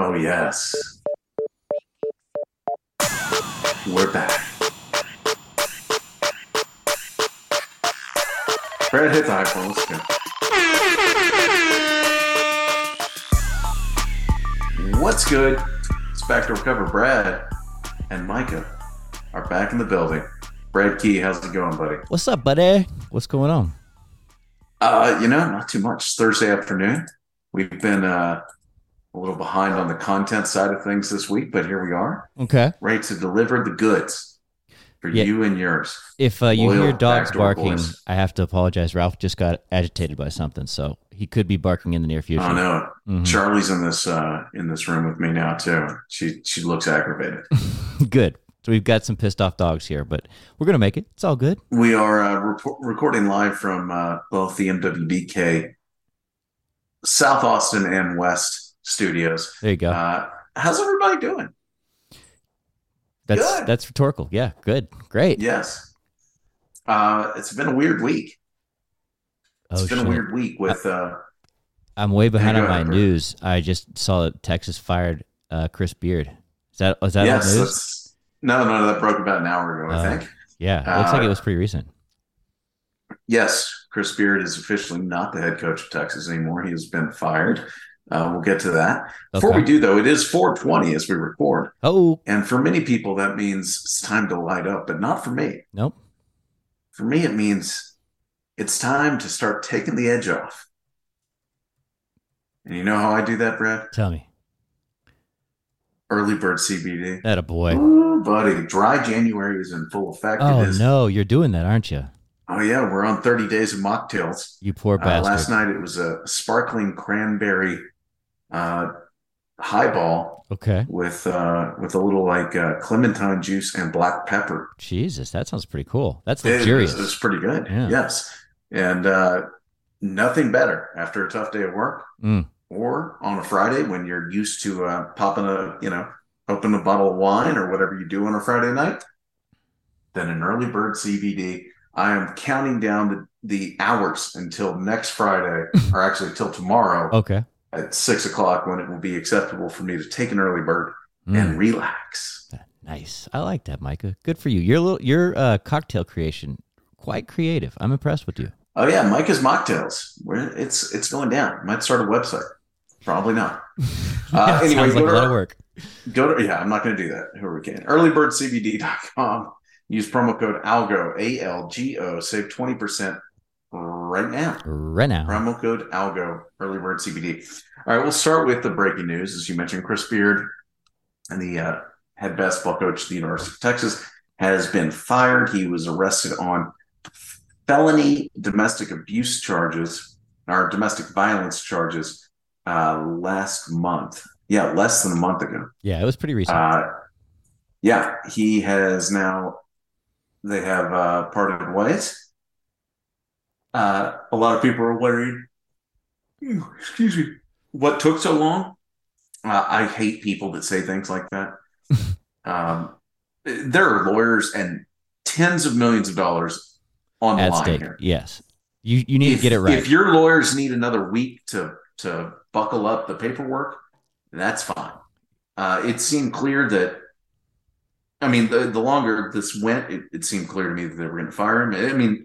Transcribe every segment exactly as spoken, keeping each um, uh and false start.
Oh, yes. We're back. Brad hit the high point. Let's go. What's good? It's back to recover. Brad and Micah are back in the building. Brad Key, how's it going, buddy? What's up, buddy? What's going on? Uh, you know, not too much. It's Thursday afternoon. We've been uh, a little behind on the content side of things this week, but here we are. Okay. Ready to deliver the goods. For yeah. you and yours. If uh, you hear dogs barking, boys. I have to apologize. Ralph just got agitated by something, so he could be barking in the near future. Oh no, mm-hmm. Charlie's in this uh, in this room with me now too. She she looks aggravated. Good. So we've got some pissed off dogs here, but we're gonna make it. It's all good. We are uh, rep- recording live from uh, both the M W B K South Austin and West studios. There you go. Uh, how's everybody doing? That's good. That's rhetorical. Yeah, good. Great. Yes. Uh, it's been a weird week. It's oh, been shit. a weird week with... I, uh, I'm way behind on my news. I just saw that Texas fired uh, Chris Beard. Is that, is that yes, on news? No, no, that broke about an hour ago, uh, I think. Yeah, it looks uh, like it was pretty recent. Yes, Chris Beard is officially not the head coach of Texas anymore. He has been fired. Uh, we'll get to that. Okay. Before we do, though, it is four twenty as we record. Oh. And for many people, that means it's time to light up, but not for me. Nope. For me, it means it's time to start taking the edge off. And you know how I do that, Brad? Tell me. Early Bird C B D. Attaboy. Ooh, buddy. Dry January is in full effect. Oh, it is. No. You're doing that, aren't you? Oh, yeah. We're on thirty days of mocktails. You poor bastard. Uh, last night, it was a sparkling cranberry Uh, highball, okay, with uh, with a little like uh, clementine juice and black pepper. Jesus, that sounds pretty cool. That's luxurious. It, it's, it's pretty good. Yeah. Yes, and uh, nothing better after a tough day of work mm. or on a Friday when you're used to uh, popping a you know open a bottle of wine or whatever you do on a Friday night than an Early Bird C B D. I am counting down the, the hours until next Friday, or actually till tomorrow. Okay. At six o'clock when it will be acceptable for me to take an early bird mm. and relax. Nice. I like that, Micah. Good for you. Your little, your uh, cocktail creation, quite creative. I'm impressed with you. Oh, yeah. Micah's mocktails. We're, it's it's going down. Might start a website. Probably not. Uh, yeah, anyway, sounds like to, a lot of work. Go to, yeah, I'm not going to do that. Whoever can. early bird c b d dot com. Use promo code ALGO, A L G O. Save twenty percent. Right now. Right now. Promo code ALGO, Early Bird C B D. All right, we'll start with the breaking news. As you mentioned, Chris Beard, and the uh, head basketball coach at the University of Texas, has been fired. He was arrested on felony domestic abuse charges, or domestic violence charges, uh, last month. Yeah, less than a month ago. Yeah, it was pretty recent. Uh, yeah, he has now, they have uh, parted ways. Uh, a lot of people are worried, excuse me, what took so long? Uh, I hate people that say things like that. um, there are lawyers and tens of millions of dollars on the line here. Yes. You you need if, to get it right. If your lawyers need another week to, to buckle up the paperwork, that's fine. Uh, it seemed clear that, I mean, the, the longer this went, it, it seemed clear to me that they were going to fire him. I mean,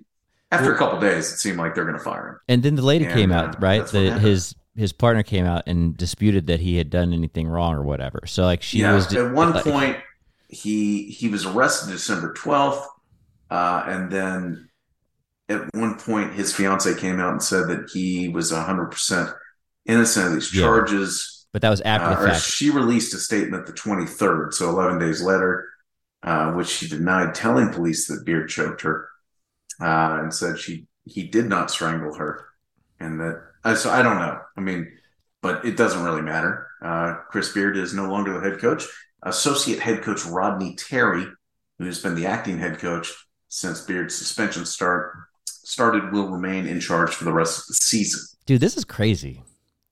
after a couple of days, it seemed like they're going to fire him. And then the lady and, came out, uh, right? The, his his partner came out and disputed that he had done anything wrong or whatever. So like she yeah, was at de- one like, point he he was arrested December twelfth, uh, and then at one point his fiance came out and said that he was one hundred percent innocent of these charges. Yeah. But that was after uh, the fact. She released a statement the twenty-third, so eleven days later, uh, which she denied telling police that Beard choked her. Uh, and said she he did not strangle her, and that uh, so I don't know. I mean, but it doesn't really matter. Uh, Chris Beard is no longer the head coach. Associate head coach Rodney Terry, who has been the acting head coach since Beard's suspension start started, will remain in charge for the rest of the season. Dude, this is crazy.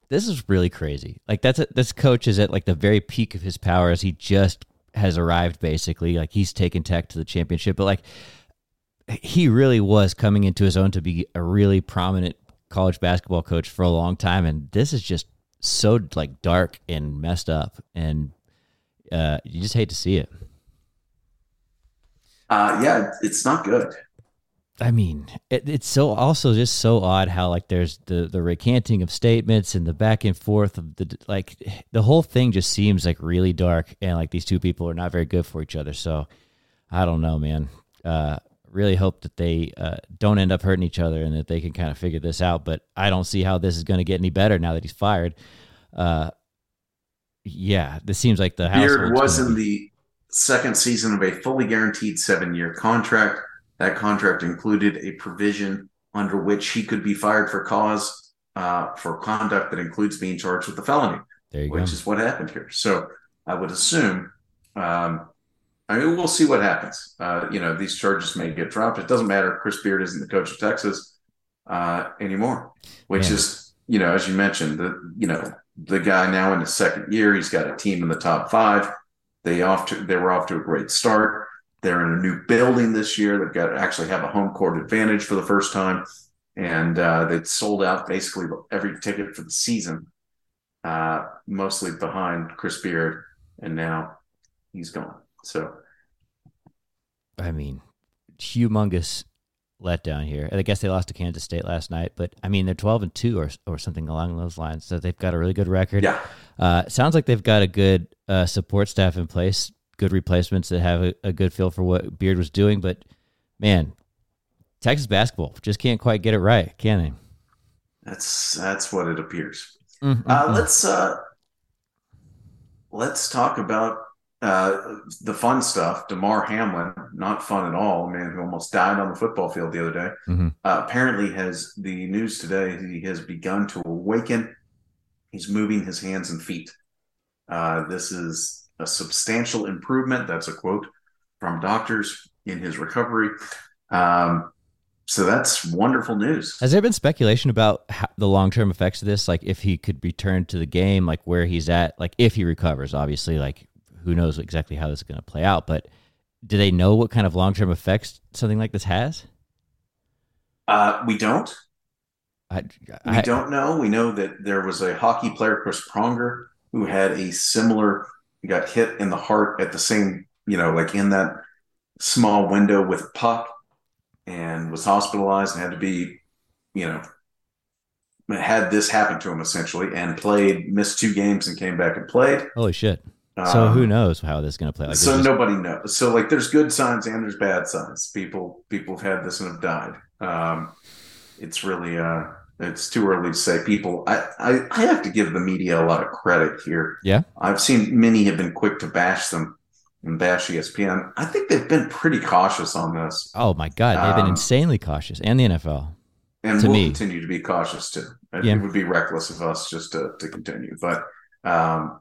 This is really crazy. Like that's a, this coach is at like the very peak of his powers. He just has arrived basically. Like he's taken Tech to the championship, but like. He really was coming into his own to be a really prominent college basketball coach for a long time. And this is just so like dark and messed up, and uh, you just hate to see it. Uh, yeah, it's not good. I mean, it, it's so also just so odd how like there's the, the recanting of statements and the back and forth of the, like the whole thing just seems like really dark, and like these two people are not very good for each other. So I don't know, man. Uh, really hope that they uh, don't end up hurting each other and that they can kind of figure this out. But I don't see how this is going to get any better now that he's fired. Uh, yeah, this seems like the Beard was in the second season of a fully guaranteed seven-year contract. That contract included a provision under which he could be fired for cause uh, for conduct that includes being charged with a felony, there you which go. Is what happened here. So I would assume, um, I mean, we'll see what happens. Uh, you know, these charges may get dropped. It doesn't matter. Chris Beard isn't the coach of Texas uh, anymore, which Man. is, you know, as you mentioned, the, you know, the guy now in his second year, he's got a team in the top five. They off to, they were off to a great start. They're in a new building this year. They've got to actually have a home court advantage for the first time. And uh, they'd sold out basically every ticket for the season, uh, mostly behind Chris Beard. And now he's gone. So, I mean, humongous letdown here. And I guess they lost to Kansas State last night. But, I mean, they're twelve and two or or something along those lines. So they've got a really good record. Yeah. Uh, sounds like they've got a good uh, support staff in place. Good replacements that have a, a good feel for what Beard was doing, but man, Texas basketball just can't quite get it right, can they? That's that's what it appears. Mm-hmm. Uh, let's uh, let's talk about uh, the fun stuff. Damar Hamlin, not fun at all. A man who almost died on the football field the other day. Mm-hmm. Uh, apparently, has the news today. He has begun to awaken. He's moving his hands and feet. Uh, this is a substantial improvement. That's a quote from doctors in his recovery. Um, so that's wonderful news. Has there been speculation about how, the long-term effects of this? Like if he could return to the game, like where he's at, like if he recovers, obviously, like who knows exactly how this is going to play out, but do they know what kind of long-term effects something like this has? Uh, we don't. I, I, we don't know. We know that there was a hockey player, Chris Pronger, who had a similar He got hit in the heart at the same, you know, like in that small window with a puck, and was hospitalized and had to be, you know, had this happen to him essentially, and played, missed two games and came back and played. Holy shit. So um, who knows how this is going to play? Like, so just... nobody knows. So like there's good signs and there's bad signs. People, people have had this and have died. Um, it's really, uh, it's too early to say. People, I, I, I have to give the media a lot of credit here. Yeah. I've seen many have been quick to bash them and bash E S P N. I think they've been pretty cautious on this. Oh, my God. They've um, been insanely cautious, and the N F L. And we'll continue to be cautious, too. Yeah. It would be reckless of us just to, to continue. But um,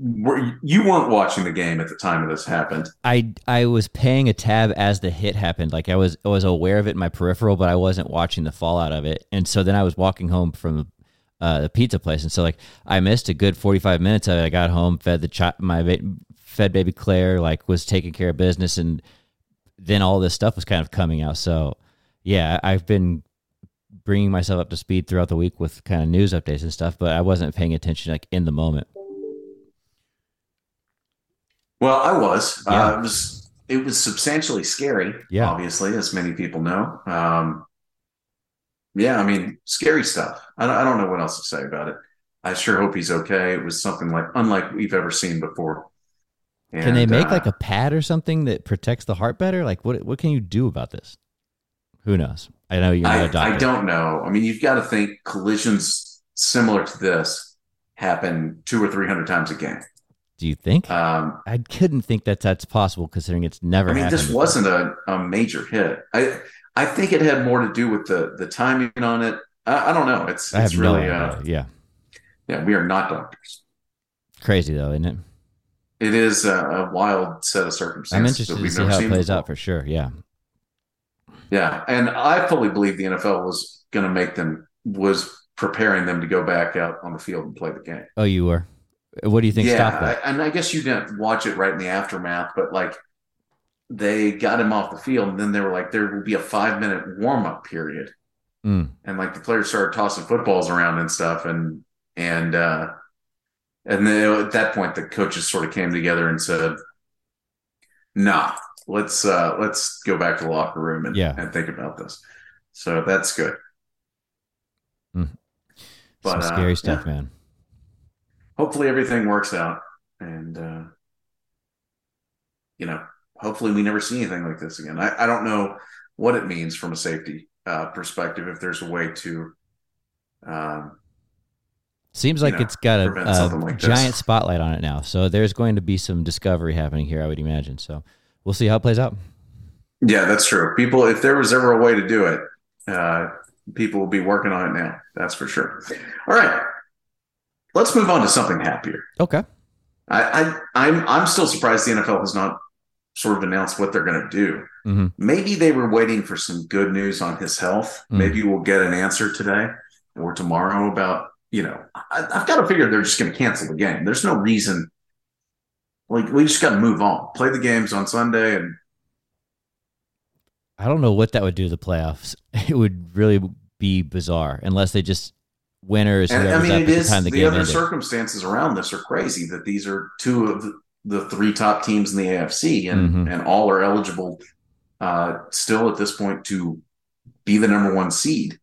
were, you weren't watching the game at the time this happened. I, I was paying a tab as the hit happened. Like I was I was aware of it in my peripheral, but I wasn't watching the fallout of it. And so then I was walking home from uh, the pizza place, and so like I missed a good forty-five minutes. I got home, fed the chi- my ba- fed baby Claire, like was taking care of business, and then all this stuff was kind of coming out. So yeah, I've been bringing myself up to speed throughout the week with kind of news updates and stuff, but I wasn't paying attention like in the moment. Well, I was. Yeah. Uh, it was it was substantially scary, yeah. Obviously, as many people know. Um, yeah, I mean, scary stuff. I don't, I don't know what else to say about it. I sure hope he's okay. It was something like unlike we've ever seen before. And, can they make uh, like a pad or something that protects the heart better? Like, what what can you do about this? Who knows? I know you're not I, a doctor. I don't know. I mean, you've got to think collisions similar to this happen two or three hundred times a game. Do you think? Um, I couldn't think that that's possible, considering it's never happened. I mean, happened this before. Wasn't a, a major hit. I I think it had more to do with the, the timing on it. I, I don't know. It's I it's have really no idea. Uh, yeah, yeah. We are not doctors. Crazy though, isn't it? It is a, a wild set of circumstances. I'm interested to see how it plays before. out for sure. Yeah, yeah. And I fully believe the N F L was going to make them was preparing them to go back out on the field and play the game. Oh, you were. What do you think? Yeah, stopped that? I, and I guess you didn't watch it right in the aftermath, but like they got him off the field, and then they were like, "There will be a five-minute warm-up period," mm. and like the players started tossing footballs around and stuff, and And uh, and then at that point, the coaches sort of came together and said, nah, let's uh, let's go back to the locker room and, yeah. and think about this. So that's good. Mm. But, Some scary uh, stuff, yeah. man. Hopefully everything works out. And, uh, you know, hopefully we never see anything like this again. I, I don't know what it means from a safety uh, perspective, if there's a way to um, Seems like know, it's got a, a like giant this. spotlight on it now. So there's going to be some discovery happening here, I would imagine. So we'll see how it plays out. Yeah, that's true. People, if there was ever a way to do it, uh, people will be working on it now. That's for sure. All right. Let's move on to something happier. Okay. I, I, I'm I'm still surprised the N F L has not sort of announced what they're going to do. Mm-hmm. Maybe they were waiting for some good news on his health. Mm-hmm. Maybe we'll get an answer today or tomorrow about, you know, I, I've got to figure they're just going to cancel the game. There's no reason. Like, we just got to move on. Play the games on Sunday. And I don't know what that would do to the playoffs. It would really be bizarre unless they just winners. And, I mean, it is the, the other ended. circumstances around this are crazy, that these are two of the, the three top teams in the A F C and, mm-hmm. and all are eligible uh, still at this point to be the number one seed.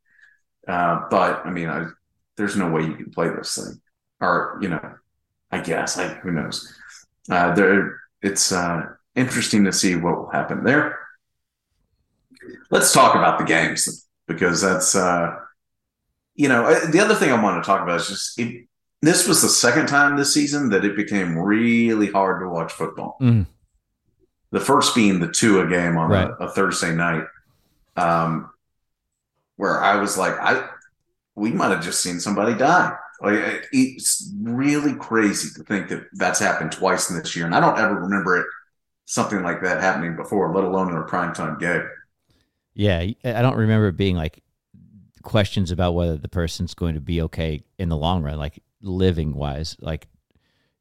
Uh, but I mean, I, there's no way you can play this thing, or, you know, I guess I, who knows uh, there. It's uh, interesting to see what will happen there. Let's talk about the games, because that's, uh, you know, the other thing I want to talk about is just it, this was the second time this season that it became really hard to watch football. Mm. The first being the Tua game on right. a, a Thursday night, um, where I was like, I we might have just seen somebody die. Like, it's really crazy to think that that's happened twice in this year, and I don't ever remember it something like that happening before, let alone in a primetime game. Yeah, I don't remember it being like questions about whether the person's going to be okay in the long run, like living wise, like,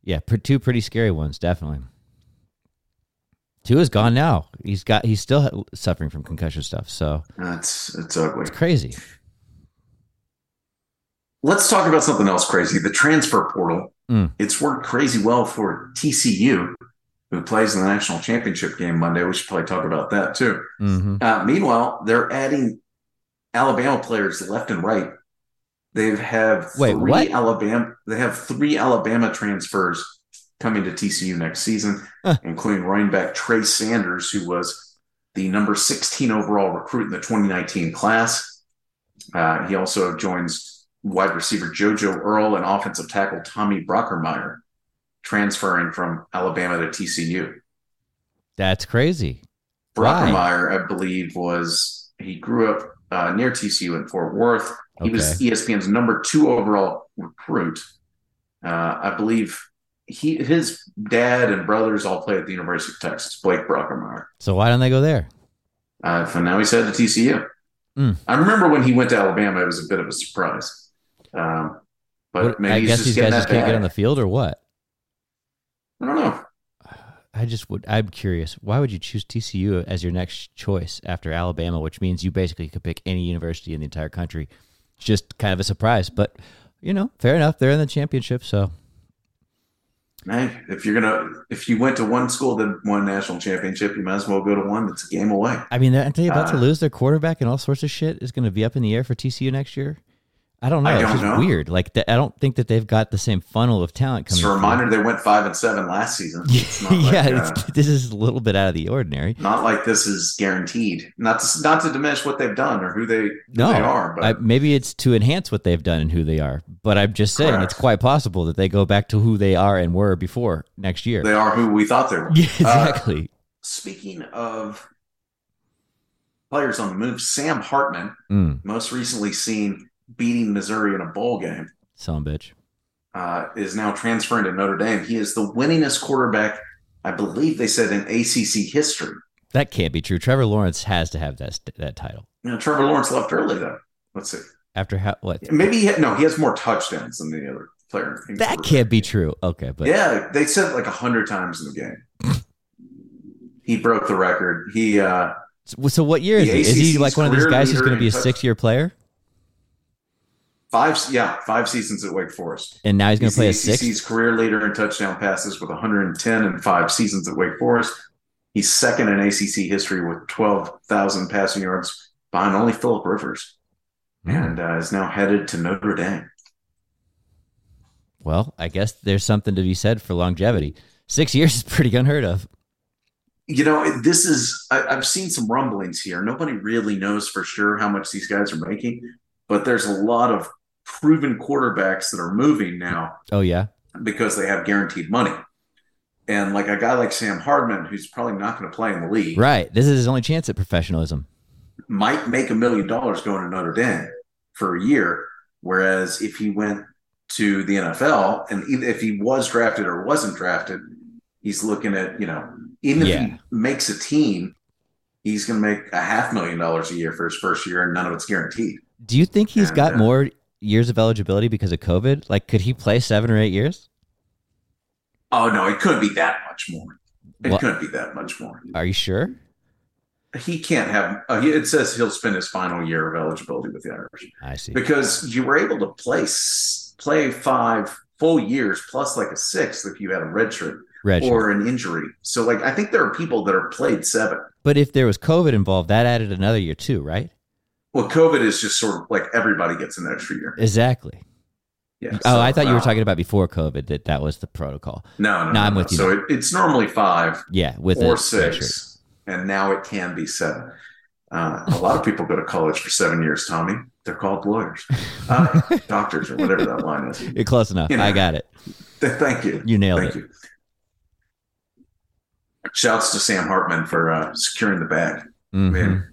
yeah, two pretty scary ones. Definitely. Two is gone now. He's got, he's still suffering from concussion stuff. So that's, it's ugly. It's crazy. Let's talk about something else crazy. The transfer portal. Mm. It's worked crazy well for T C U, who plays in the national championship game Monday. We should probably talk about that too. Mm-hmm. Uh, meanwhile, they're adding Alabama players left and right. They have Wait, three what? Alabama. They have three Alabama transfers coming to T C U next season, huh. including running back Trey Sanders, who was the number sixteen overall recruit in the twenty nineteen class. Uh, he also joins wide receiver JoJo Earl and offensive tackle Tommy Brockermeyer, transferring from Alabama to T C U. That's crazy. Brockermeyer, Why? I believe, was he grew up Uh, near T C U in Fort Worth. He okay. was E S P N's number two overall recruit. Uh, I believe he, his dad and brothers all play at the University of Texas, Blake Brockermeyer. So why don't they go there? Uh, for now, he's headed to T C U. Mm. I remember when he went to Alabama, it was a bit of a surprise. Um, but what, maybe I he's guess just these guys that just can't bad. get on the field or what? I don't know. I just would, I'm curious, why would you choose T C U as your next choice after Alabama, which means you basically could pick any university in the entire country? It's just kind of a surprise, but, you know, fair enough. They're in the championship. So, man, if you're going to, if you went to one school that won national championship, you might as well go to one that's a game away. I mean, aren't they about uh, to lose their quarterback and all sorts of shit is going to be up in the air for T C U next year? I don't know. I don't it's just know. weird. Like, the, I don't think that they've got the same funnel of talent coming. It's a reminder, they went five and seven last season. It's not like, yeah, uh, it's, this is a little bit out of the ordinary. Not like this is guaranteed. Not to, not to diminish what they've done or who they, who no, they are. But I, maybe it's to enhance what they've done and who they are. But I'm just saying, correct. It's quite possible that they go back to who they are and were before next year. They are who we thought they were. Yeah, exactly. Uh, speaking of players on the move, Sam Hartman, mm. most recently seen beating Missouri in a bowl game, some bitch, uh, is now transferring to Notre Dame. He is the winningest quarterback, I believe they said, in A C C history. That can't be true. Trevor Lawrence has to have that that title. You know, Trevor Lawrence left early though. Let's see. After how? What? Maybe he had, no. He has more touchdowns than the other player. That can't be true. Okay, but yeah, they said it like a hundred times in the game. He broke the record. He. Uh, so, so what year is he? Is he like one of these guys who's going to be a six-year player? Five, yeah, five seasons at Wake Forest. And now he's going to play a sixth? He's the A C C's career leader in touchdown passes with one hundred ten in five seasons at Wake Forest. He's second in A C C history with twelve thousand passing yards behind only Phillip Rivers. Mm. And uh, is now headed to Notre Dame. Well, I guess there's something to be said for longevity. Six years is pretty unheard of. You know, this is, I, I've seen some rumblings here. Nobody really knows for sure how much these guys are making, but there's a lot of proven quarterbacks that are moving now. Oh, yeah. Because they have guaranteed money. And like a guy like Sam Hartman, who's probably not going to play in the league. Right. This is his only chance at professionalism. Might make a million dollars going to Notre Dame for a year. Whereas if he went to the N F L, and if he was drafted or wasn't drafted, he's looking at, you know, even yeah. if he makes a team, he's going to make a half million dollars a year for his first year, and none of it's guaranteed. Do you think he's and, got uh, more years of eligibility because of COVID? Like, could he play seven or eight years? Oh, no, it couldn't be that much more. It well, couldn't be that much more. Are you sure? He can't have uh, – it says he'll spend his final year of eligibility with the Irish. I see. Because you were able to play, play five full years plus like a sixth if you had a red shirt. Redshirt. Or an injury. So, like, I think there are people that are played seven. But if there was COVID involved, that added another year too, right? Well, COVID is just sort of like everybody gets an extra year. Exactly. Yeah. Oh, so, I thought uh, you were talking about before COVID, that that was the protocol. No, no, no. I'm no. With you. So it, it's normally five yeah, with or six, and now it can be seven. Uh, a lot of people go to college for seven years, Tommy. They're called lawyers, uh, doctors, or whatever that line is. You're close enough. You know, I got it. Th- thank you. You nailed thank it. Thank you. Shouts to Sam Hartman for uh, securing the bag. Mm-hmm. Man,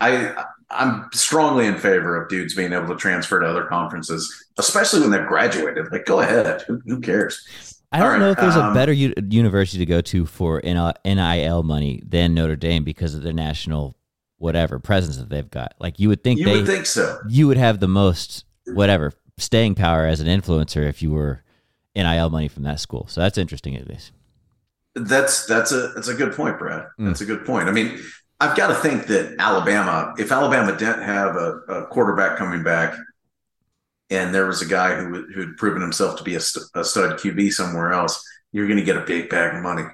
I I'm strongly in favor of dudes being able to transfer to other conferences, especially when they've graduated. Like, go ahead. Who, who cares? I don't All know right. if there's um, a better u- university to go to for N I L money than Notre Dame because of their national whatever presence that they've got. Like, you would think you they, would think so. You would have the most whatever staying power as an influencer if you were N I L money from that school. So that's interesting at least. That's that's a that's a good point, Brad. That's mm. a good point. I mean, I've got to think that Alabama, if Alabama didn't have a, a quarterback coming back, and there was a guy who who had proven himself to be a, st- a stud Q B somewhere else, you're going to get a big bag of money.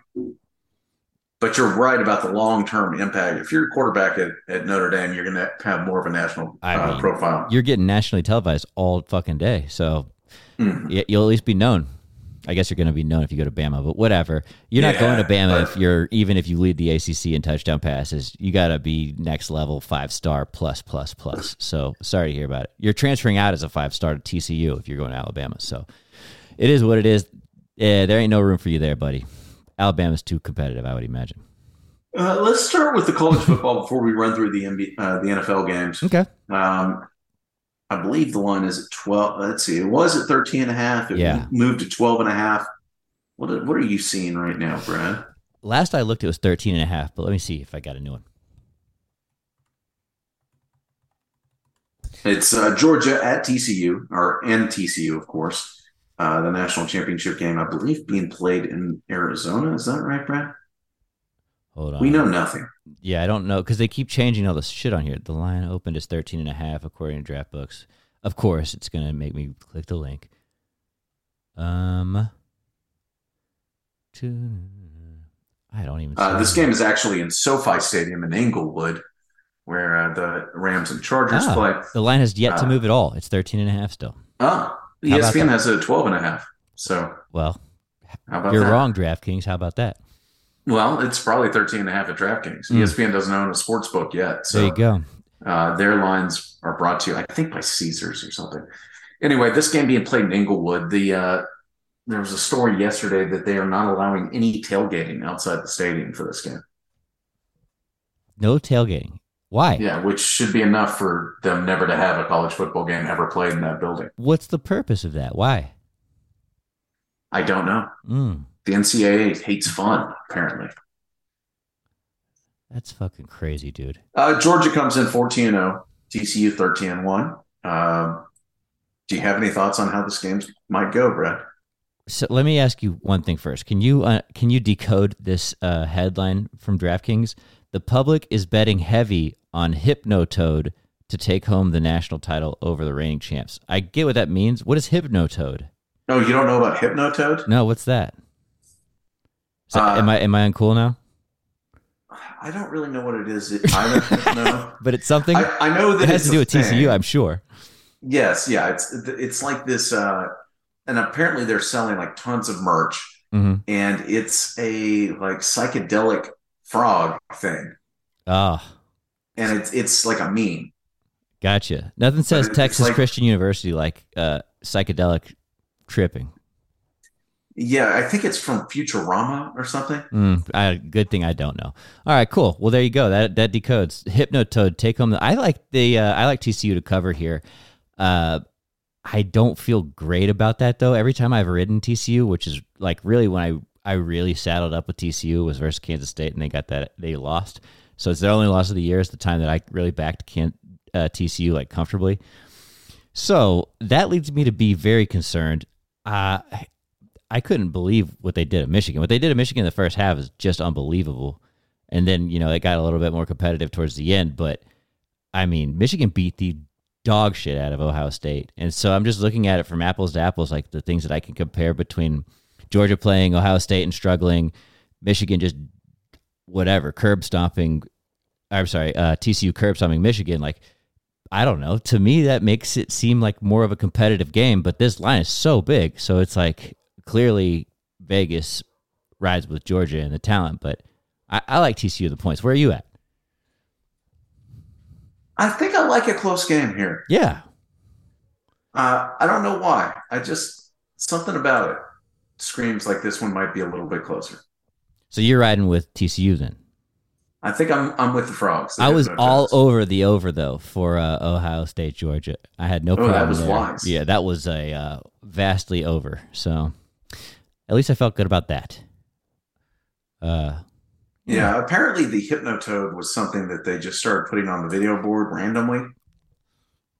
But you're right about the long-term impact. If you're a quarterback at, at Notre Dame, you're going to have more of a national I uh, mean, profile. You're getting nationally televised all fucking day, so mm. you'll at least be known. I guess you're going to be known if you go to Bama, but whatever. You're yeah, not going to Bama if you're, even if you lead the A C C in touchdown passes, you got to be next level five star plus plus plus. So sorry to hear about it. You're transferring out as a five star to T C U if you're going to Alabama. So it is what it is. Yeah, there ain't no room for you there, buddy. Alabama's too competitive, I would imagine. Uh, let's start with the college football before we run through the N B A, uh, the N F L games. Okay. Um, I believe the line is at twelve. Let's see. It was at thirteen and a half. It yeah. moved to twelve and a half. What, what are you seeing right now, Brad? Last I looked, it was thirteen and a half, but let me see if I got a new one. It's uh, Georgia at T C U, or and T C U, of course. Uh, the national championship game, I believe, being played in Arizona. Is that right, Brad? Hold on. We know nothing. Yeah, I don't know, because they keep changing all this shit on here. The line opened as thirteen and a half, according to DraftBooks. Of course, it's going to make me click the link. Um, to, I don't even uh, This game is actually in SoFi Stadium in Englewood, where uh, the Rams and Chargers ah, play. The line has yet uh, to move at all. It's thirteen and a half still. Ah, E S P N has a twelve and a half. So, well, how about you're that? Wrong, DraftKings. How about that? Well, it's probably thirteen and a half at DraftKings. Mm. E S P N doesn't own a sports book yet. So, there you go. Uh, their lines are brought to you, I think, by Caesars or something. Anyway, this game being played in Englewood, the uh, there was a story yesterday that they are not allowing any tailgating outside the stadium for this game. No tailgating. Why? Yeah, which should be enough for them never to have a college football game ever played in that building. What's the purpose of that? Why? I don't know. Mm. The N C double A hates fun, apparently. That's fucking crazy, dude. Uh, Georgia comes in fourteen and oh, T C U thirteen and one. Uh, do you have any thoughts on how this game might go, Brad? So let me ask you one thing first. Can you uh, can you decode this uh, headline from DraftKings? The public is betting heavy on Hypnotoad to take home the national title over the reigning champs. I get what that means. What is Hypnotoad? Oh, you don't know about Hypnotoad? No, what's that? Is that uh, am I am I uncool now? I don't really know what it is. I don't know. But it's something. I, I know that it has to do with thing. T C U, I'm sure. Yes, yeah. It's it's like this, uh, and apparently they're selling like tons of merch, mm-hmm. and it's a like psychedelic frog thing. Ah, oh. And it's it's like a meme. Gotcha. Nothing says Texas like, Christian University like uh, psychedelic tripping. Yeah, I think it's from Futurama or something. Mm, I, good thing I don't know. All right, cool. Well, there you go. That that decodes Hypnotoad. Take home. The, I like the uh, I like T C U to cover here. Uh, I don't feel great about that though. Every time I've ridden T C U, which is like really when I, I really saddled up with T C U was versus Kansas State, and they got that they lost. So it's their only loss of the year. It's the time that I really backed Can, uh, T C U like comfortably. So that leads me to be very concerned. Uh, I couldn't believe what they did at Michigan. What they did at Michigan in the first half is just unbelievable. And then, you know, it got a little bit more competitive towards the end. But, I mean, Michigan beat the dog shit out of Ohio State. And so I'm just looking at it from apples to apples, like the things that I can compare between Georgia playing Ohio State and struggling, Michigan just whatever, curb stomping, I'm sorry, uh, T C U curb stomping Michigan. Like, I don't know. To me, that makes it seem like more of a competitive game. But this line is so big. So it's like, clearly, Vegas rides with Georgia and the talent, but I, I like T C U the points. Where are you at? I think I like a close game here. Yeah. Uh, I don't know why. I just, something about it screams like this one might be a little bit closer. So you're riding with T C U then? I think I'm I'm with the Frogs. I was all over the over, though, for uh, Ohio State, Georgia. I had no problem. Oh, that was wise. Yeah, that was a uh, vastly over, so... At least I felt good about that. Uh, yeah. yeah, apparently the Hypnotoad was something that they just started putting on the video board randomly.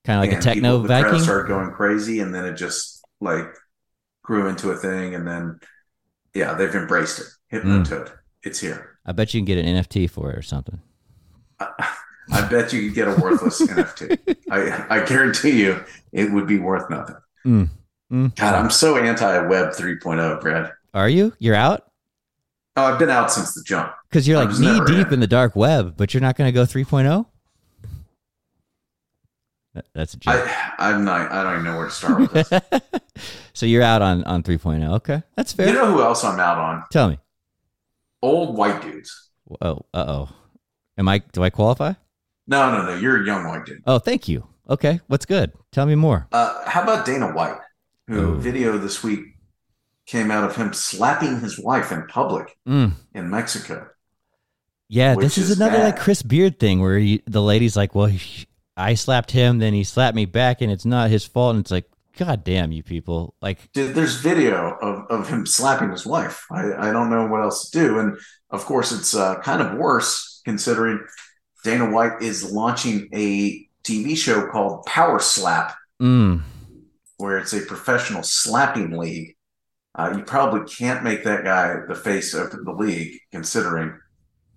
Kind of like and a techno Viking? The crowd started going crazy, and then it just like grew into a thing, and then, yeah, they've embraced it. Hypnotoad. Mm. It's here. I bet you can get an N F T for it or something. I, I bet you could get a worthless N F T. I, I guarantee you it would be worth nothing. Mm. God, I'm so anti-Web three point oh, Brad. Are you? You're out? Oh, I've been out since the jump. Because you're like knee deep in. in the dark web, but you're not going to go three point oh? That's a joke. I, I'm not, I don't even know where to start with this. So you're out on, on three point oh. Okay, that's fair. You know who else I'm out on? Tell me. Old white dudes. Oh, uh-oh. Am I? Do I qualify? No, no, no. You're a young white dude. Oh, thank you. Okay, what's good? Tell me more. Uh, how about Dana White? Who Ooh. Video this week came out of him slapping his wife in public mm. in Mexico. Yeah, this is, is another bad. Like Chris Beard thing where he, the lady's like, well, he, I slapped him, then he slapped me back, and it's not his fault. And it's like, God damn you people. Like, dude, there's video of, of him slapping his wife. I, I don't know what else to do. And, of course, it's uh, kind of worse considering Dana White is launching a T V show called Power Slap. Mm. Where it's a professional slapping league. Uh, you probably can't make that guy the face of the league, considering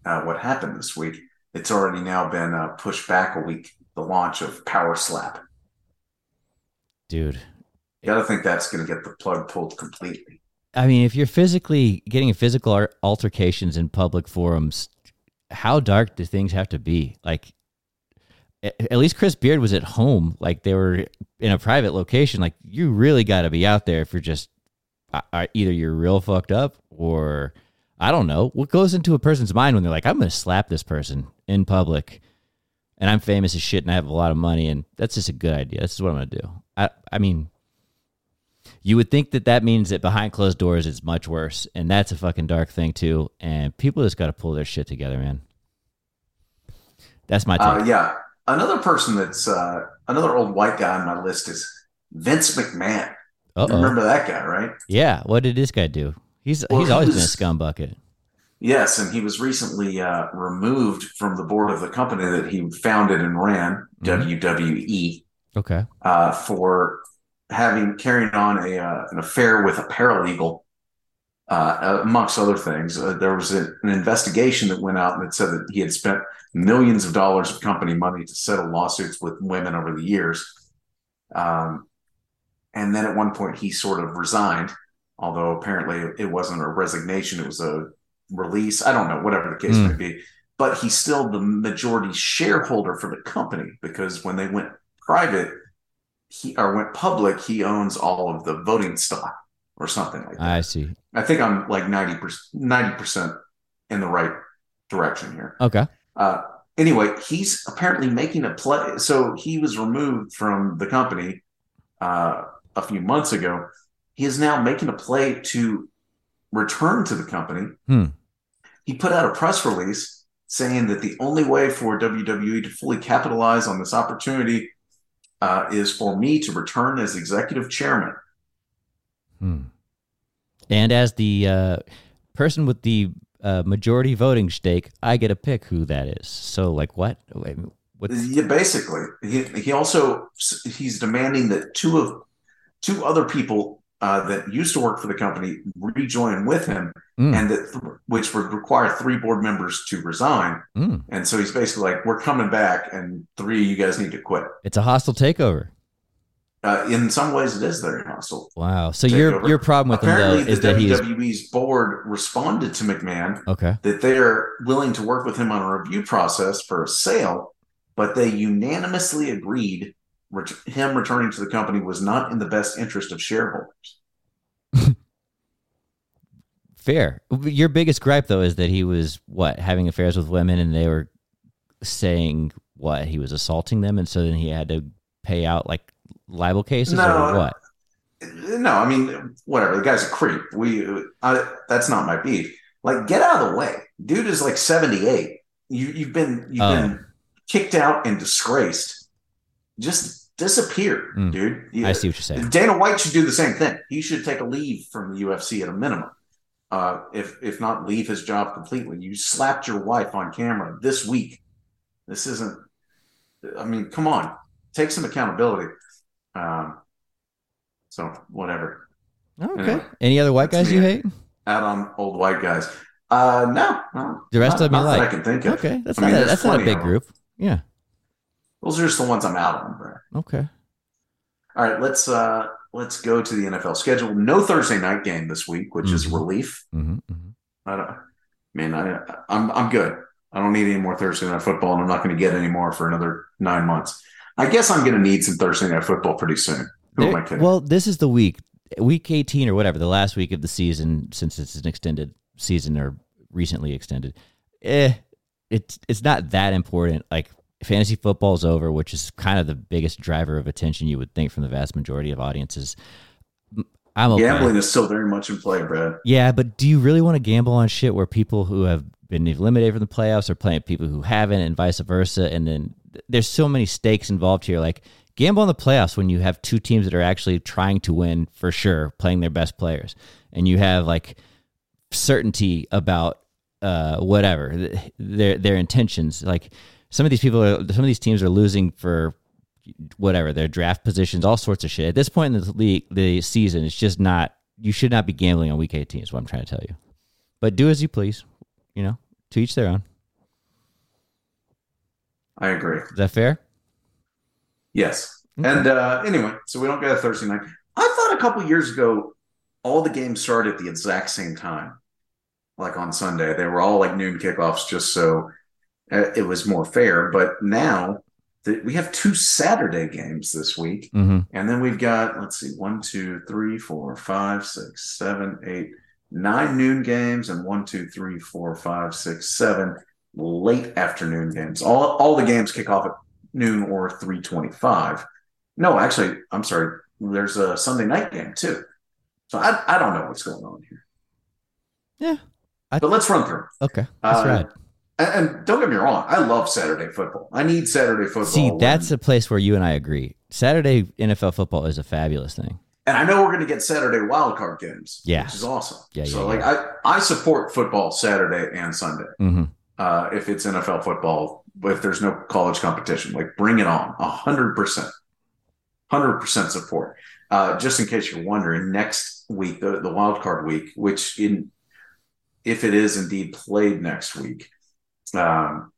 uh, what happened this week. It's already now been uh, pushed back a week, the launch of Power Slap. Dude. You got to think that's going to get the plug pulled completely. I mean, if you're physically getting physical altercations in public forums, how dark do things have to be? Like, at least Chris Beard was at home. Like they were in a private location. Like you really got to be out there if you're just either you're real fucked up or I don't know what goes into a person's mind when they're like, I'm going to slap this person in public and I'm famous as shit and I have a lot of money. And that's just a good idea. This is what I'm going to do. I, I mean, you would think that that means that behind closed doors, it's much worse. And that's a fucking dark thing too. And people just got to pull their shit together, man. That's my take. Uh, yeah. Another person that's uh, another old white guy on my list is Vince McMahon. You remember that guy, right? Yeah. What did this guy do? He's well, he's always he was, been a scumbucket. Yes, and he was recently uh, removed from the board of the company that he founded and ran, mm-hmm. W W E. Okay. Uh, for having carrying on a uh, an affair with a paralegal uh, amongst other things. Uh, there was a, an investigation that went out that said that he had spent millions of dollars of company money to settle lawsuits with women over the years. Um, and then at one point he sort of resigned, although apparently it wasn't a resignation. It was a release. I don't know, whatever the case mm. may be. But he's still the majority shareholder for the company, because when they went private, he or went public, he owns all of the voting stock or something like that. I see. I think I'm like ninety percent, ninety percent in the right direction here. Okay. Uh, anyway, he's apparently making a play. So he was removed from the company uh, a few months ago. He is now making a play to return to the company. Hmm. He put out a press release saying that the only way for W W E to fully capitalize on this opportunity uh, is for me to return as executive chairman. Hmm. And as the uh, person with the uh, majority voting stake, I get to pick who that is. So, like, what? What's... Yeah, basically. He, he also, he's demanding that two of two other people Uh, that used to work for the company rejoin with him, mm. and that th- which would require three board members to resign. Mm. And so he's basically like, "We're coming back, and three, you guys need to quit." It's a hostile takeover. Uh, in some ways, it is very hostile. Wow. So takeover. your your problem with apparently him, though, is the that W W E's is... board responded to McMahon okay. that they're willing to work with him on a review process for a sale, but they unanimously agreed him returning to the company was not in the best interest of shareholders. Fair. Your biggest gripe, though, is that he was, what, having affairs with women, and they were saying, what, he was assaulting them, and so then he had to pay out, like, libel cases, no, or what? No, I mean, whatever. The guy's a creep. We, I, that's not my beef. Like, get out of the way. Dude is, like, seventy-eight. You, you've been, you've um, been kicked out and disgraced. Just disappear, mm. dude. Yeah. I see what you're saying. Dana White should do the same thing. He should take a leave from the U F C at a minimum. Uh, if if not, leave his job completely. You slapped your wife on camera this week. This isn't, I mean, come on. Take some accountability. Um, so, whatever. Okay. Anyway, any other white guys you hate? Out on old white guys. Uh, no, no. The rest not, of them you like. I can think of. Okay. That's, I mean, not, a, that's not a big group. Yeah. Those are just the ones I'm out on, Brad. Okay. All right, let's uh, let's go to the N F L schedule. No Thursday night game this week, which mm-hmm. is relief. Mm-hmm, mm-hmm. I don't, I mean, I, I'm I'm good. I don't need any more Thursday night football, and I'm not going to get any more for another nine months. I guess I'm going to need some Thursday night football pretty soon. Who there, am I kidding? Well, this is the week, week eighteen or whatever, the last week of the season, since it's an extended season or recently extended. Eh, it's it's not that important, like. Fantasy football is over, which is kind of the biggest driver of attention you would think from the vast majority of audiences. I'm okay. Gambling is still very much in play, Brad. Yeah, but do you really want to gamble on shit where people who have been eliminated from the playoffs are playing people who haven't, and vice versa? And then there's so many stakes involved here. Like, gamble on the playoffs when you have two teams that are actually trying to win for sure, playing their best players, and you have like certainty about uh, whatever their their intentions, like. Some of these people, are, some of these teams are losing for whatever their draft positions, all sorts of shit. At this point in the league, the season, it's just not. You should not be gambling on week eighteen. Is what I'm trying to tell you. But do as you please. You know, to each their own. I agree. Is that fair? Yes. Okay. And uh, anyway, so we don't get a Thursday night. I thought a couple years ago, all the games started at the exact same time, like on Sunday. They were all like noon kickoffs, just so. It was more fair, but now that we have two Saturday games this week, mm-hmm. and then we've got, let's see, one, two, three, four, five, six, seven, eight, nine noon games, and one, two, three, four, five, six, seven late afternoon games. All all the games kick off at noon or three twenty-five. No, actually, I'm sorry. There's a Sunday night game too, so I I don't know what's going on here. Yeah, I, but let's run through. Okay, that's uh, right. And don't get me wrong, I love Saturday football. I need Saturday football. See, that's the place where you and I agree. Saturday N F L football is a fabulous thing. And I know we're going to get Saturday wildcard games, yeah. which is awesome. Yeah, so, yeah, like, yeah. I, I support football Saturday and Sunday. Mm-hmm. Uh, if it's N F L football, if there's no college competition, like, bring it on. one hundred percent. one hundred percent support. Uh, just in case you're wondering, next week, the, the wild card week, which in if it is indeed played next week, um,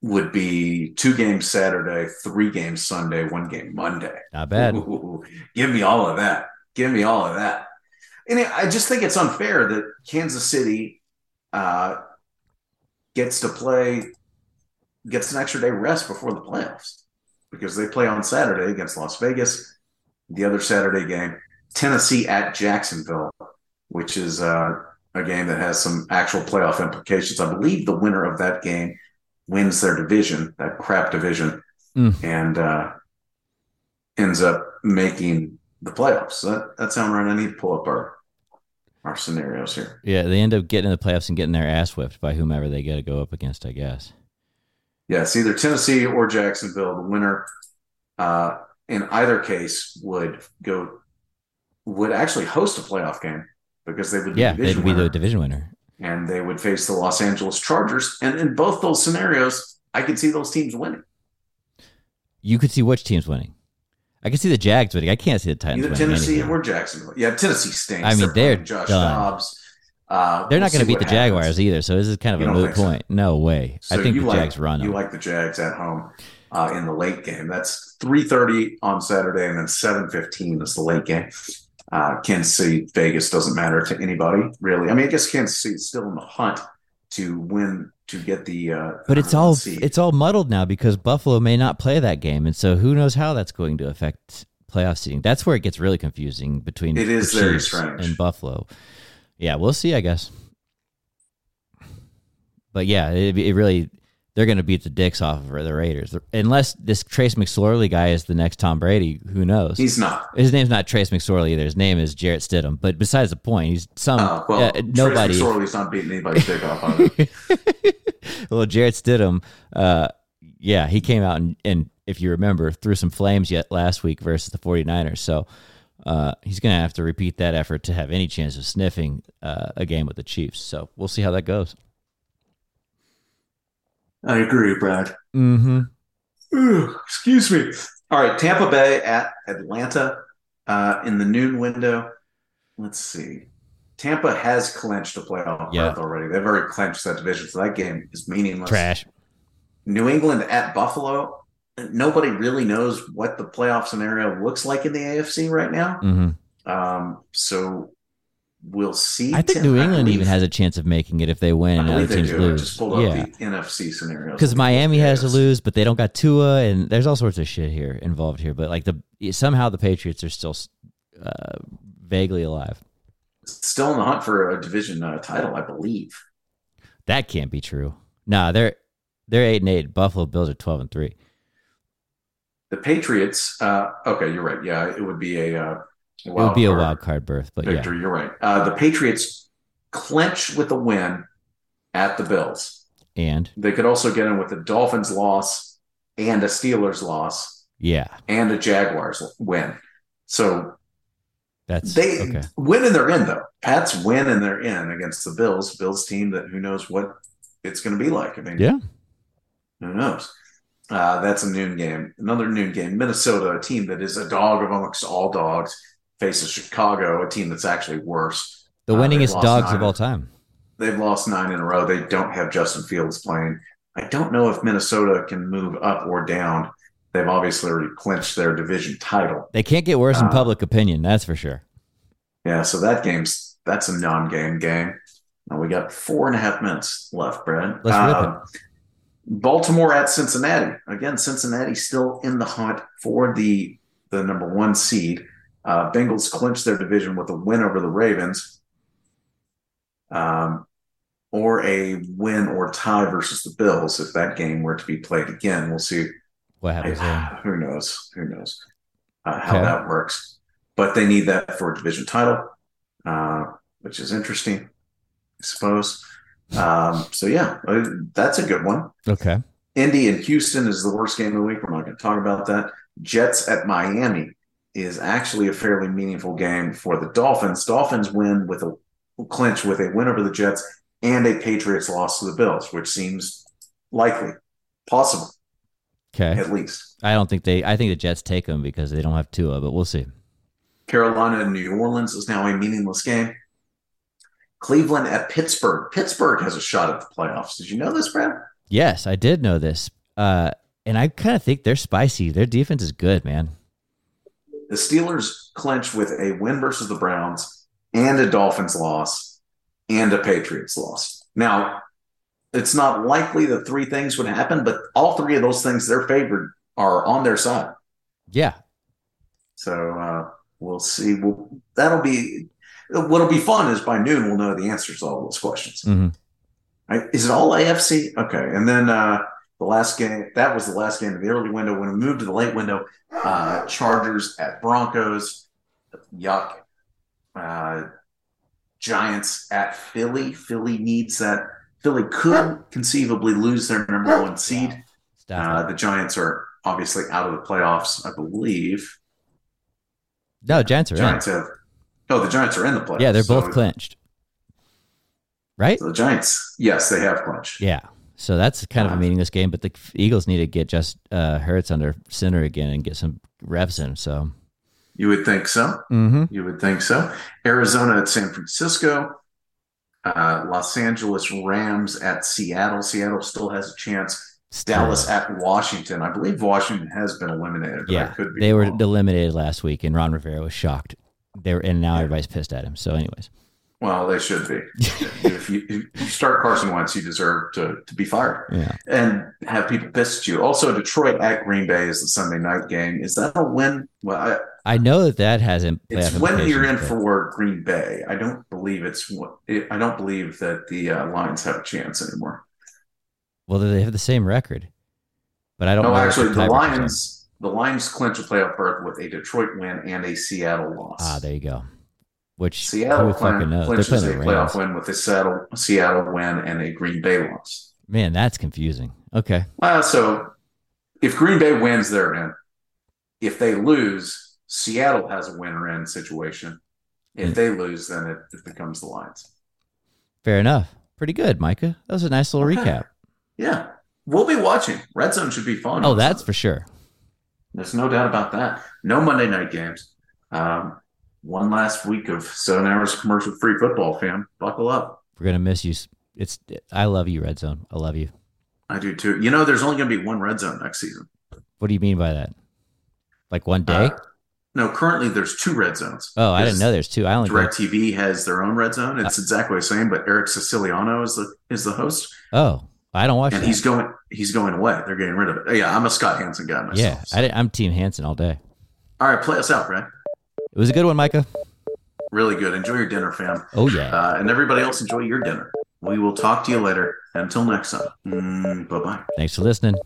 would be two games Saturday, three games Sunday, one game Monday. Not bad. Ooh, give me all of that. Give me all of that. And I just think it's unfair that Kansas City uh, gets to play, gets an extra day rest before the playoffs because they play on Saturday against Las Vegas. The other Saturday game, Tennessee at Jacksonville, which is uh, a game that has some actual playoff implications. I believe the winner of that game wins their division, that crap division, mm. and uh, ends up making the playoffs. So that, that's how we're going to need to pull up our, our scenarios here. Yeah, they end up getting in the playoffs and getting their ass whipped by whomever they got to go up against, I guess. Yeah, it's either Tennessee or Jacksonville. The winner uh, – in either case, would go would actually host a playoff game because they would be yeah the they'd be winner, the division winner, and they would face the Los Angeles Chargers. And in both those scenarios, I could see those teams winning. You could see which teams winning. I could see the Jags winning. I can't see the Titans either winning. Tennessee or Jacksonville. Yeah, Tennessee stinks. I mean, they're, they're Josh Dobbs. Uh, they're we'll not going to beat the happens. Jaguars either. So this is kind of you a moot point. So. No way. So I think the like, Jags run. Them. You like the Jags at home. Uh, in the late game. That's three thirty on Saturday, and then seven fifteen is the late game. Uh, Kansas City, Vegas doesn't matter to anybody, really. I mean, I guess Kansas City is still in the hunt to win, to get the uh, – But it's all seed. It's all muddled now because Buffalo may not play that game, and so who knows how that's going to affect playoff seeding. That's where it gets really confusing between it is the Chiefs strange. And Buffalo. Yeah, we'll see, I guess. But, yeah, it, it really – they're going to beat the dicks off of the Raiders. Unless this Trace McSorley guy is the next Tom Brady, who knows? He's not. His name's not Trace McSorley either. His name is Jarrett Stidham. But besides the point, he's some uh, well, uh, nobody. Trace McSorley's not beating anybody's dick off on it. Well, Jarrett Stidham, uh, yeah, he came out and, and, if you remember, threw some flames yet last week versus the 49ers. So uh, he's going to have to repeat that effort to have any chance of sniffing uh, a game with the Chiefs. So we'll see how that goes. I agree, Brad. Mm-hmm. Ooh, excuse me. All right, Tampa Bay at Atlanta uh, in the noon window. Let's see. Tampa has clinched a playoff yeah. berth already. They've already clinched that division, so that game is meaningless. Trash. New England at Buffalo. Nobody really knows what the playoff scenario looks like in the A F C right now. Mm-hmm. Um, so... We'll see. I think New England even has a chance of making it if they win. I believe they do. Lose. I just pulled up yeah. the N F C scenario because Miami has to lose, but they don't got Tua, and there's all sorts of shit here involved here. But like the somehow the Patriots are still uh, vaguely alive, still in the hunt for a division uh, title, I believe. That can't be true. Nah, they're they're eight and eight. Buffalo Bills are twelve and three. The Patriots. Uh, okay, you're right. Yeah, it would be a. Uh, It would be a wild card berth, but Victor, yeah. you're right. Uh, the Patriots clinch with a win at the Bills. And? They could also get in with a Dolphins loss and a Steelers loss. Yeah. And a Jaguars win. So that's they okay. win and they're in, though. Pats win and they're in against the Bills. Bills team that who knows what it's going to be like. I mean, yeah. Who knows? Uh, that's a noon game. Another noon game. Minnesota, a team that is a dog amongst all dogs. Faces Chicago, a team that's actually worse. The winningest uh, dogs nine. Of all time. They've lost nine in a row. They don't have Justin Fields playing. I don't know if Minnesota can move up or down. They've obviously already clinched their division title. They can't get worse uh, in public opinion, that's for sure. Yeah, so that game's that's a non-game game. Now we got four and a half minutes left, Brad. Let's uh, rip it. Baltimore at Cincinnati. Again, Cincinnati's still in the hunt for the the number one seed. Uh, Bengals clinched their division with a win over the Ravens um, or a win or tie versus the Bills if that game were to be played again. We'll see. What happens I, Who knows? Who knows uh, how okay. that works. But they need that for a division title, uh, which is interesting, I suppose. Um, so, yeah, that's a good one. Okay. Indy and Houston is the worst game of the week. We're not going to talk about that. Jets at Miami is actually a fairly meaningful game for the Dolphins. Dolphins win with a clinch with a win over the Jets and a Patriots loss to the Bills, which seems likely, possible. Okay. At least. I don't think they – I think the Jets take them because they don't have Tua, but we'll see. Carolina and New Orleans is now a meaningless game. Cleveland at Pittsburgh. Pittsburgh has a shot at the playoffs. Did you know this, Brad? Yes, I did know this. Uh, and I kind of think they're spicy. Their defense is good, man. The Steelers clinch with a win versus the Browns and a Dolphins loss and a Patriots loss. Now, it's not likely that three things would happen, but all three of those things they're favored are on their side. Yeah. So uh, we'll see. We'll, that'll be what'll be fun is by noon we'll know the answers to all those questions. Mm-hmm. Right? Is it all A F C? Okay. And then uh, the last game, that was the last game of the early window. When we moved to the late window, uh, Chargers at Broncos. Yuck. Uh, Giants at Philly. Philly needs that. Philly could conceivably lose their number one seed. Uh, the Giants are obviously out of the playoffs, I believe. No, Giants are Giants in. Have, oh, the Giants are in the playoffs. Yeah, they're both so, clinched. Right? So the Giants, yes, they have clinched. Yeah, so that's kind of a meaningless game, but the Eagles need to get just uh, Hurts under center again and get some reps in, so. You would think so. Mm-hmm. You would think so. Arizona at San Francisco. Uh, Los Angeles Rams at Seattle. Seattle still has a chance. Still. Dallas at Washington. I believe Washington has been eliminated. But yeah, I could be they wrong. Were eliminated last week, and Ron Rivera was shocked. They were, and now yeah. everybody's pissed at him. So, anyways, well, they should be. if, you, if you start Carson Wentz, you deserve to to be fired yeah. and have people pissed at you. Also, Detroit at Green Bay is the Sunday night game. Is that a win? Well, I. I know that that hasn't. It's when you're in for Green Bay. I don't believe it's. I don't believe that the uh, Lions have a chance anymore. Well, they have the same record, but I don't. No, know actually, the Lions. The Lions clinch a playoff berth with a Detroit win and a Seattle loss. Ah, there you go. Which Seattle clinch, clinches a playoff win with a Seattle Seattle win and a Green Bay loss. Man, that's confusing. Okay. Well, so if Green Bay wins, they're in. If they lose. Seattle has a win-or-in situation. If they lose, then it, it becomes the Lions. Fair enough. Pretty good, Micah. That was a nice little okay. recap. Yeah. We'll be watching. Red Zone should be fun. Oh, that's for sure. There's no doubt about that. No Monday night games. Um, one last week of seven hours of commercial-free football, fam. Buckle up. We're going to miss you. It's. I love you, Red Zone. I love you. I do, too. You know, there's only going to be one Red Zone next season. What do you mean by that? Like one day? Uh, No, currently there's two red zones. Oh, I didn't know there's two. I only Direct go. T V has their own red zone. It's uh, exactly the same, but Eric Siciliano is the is the host. Oh, I don't watch. And that. he's going he's going away. They're getting rid of it. Yeah, I'm a Scott Hansen guy myself. Yeah, so. I I'm Team Hansen all day. All right, play us out, Brad. It was a good one, Micah. Really good. Enjoy your dinner, fam. Oh yeah, uh, and everybody else enjoy your dinner. We will talk to you later. Until next time, mm, bye bye. Thanks for listening.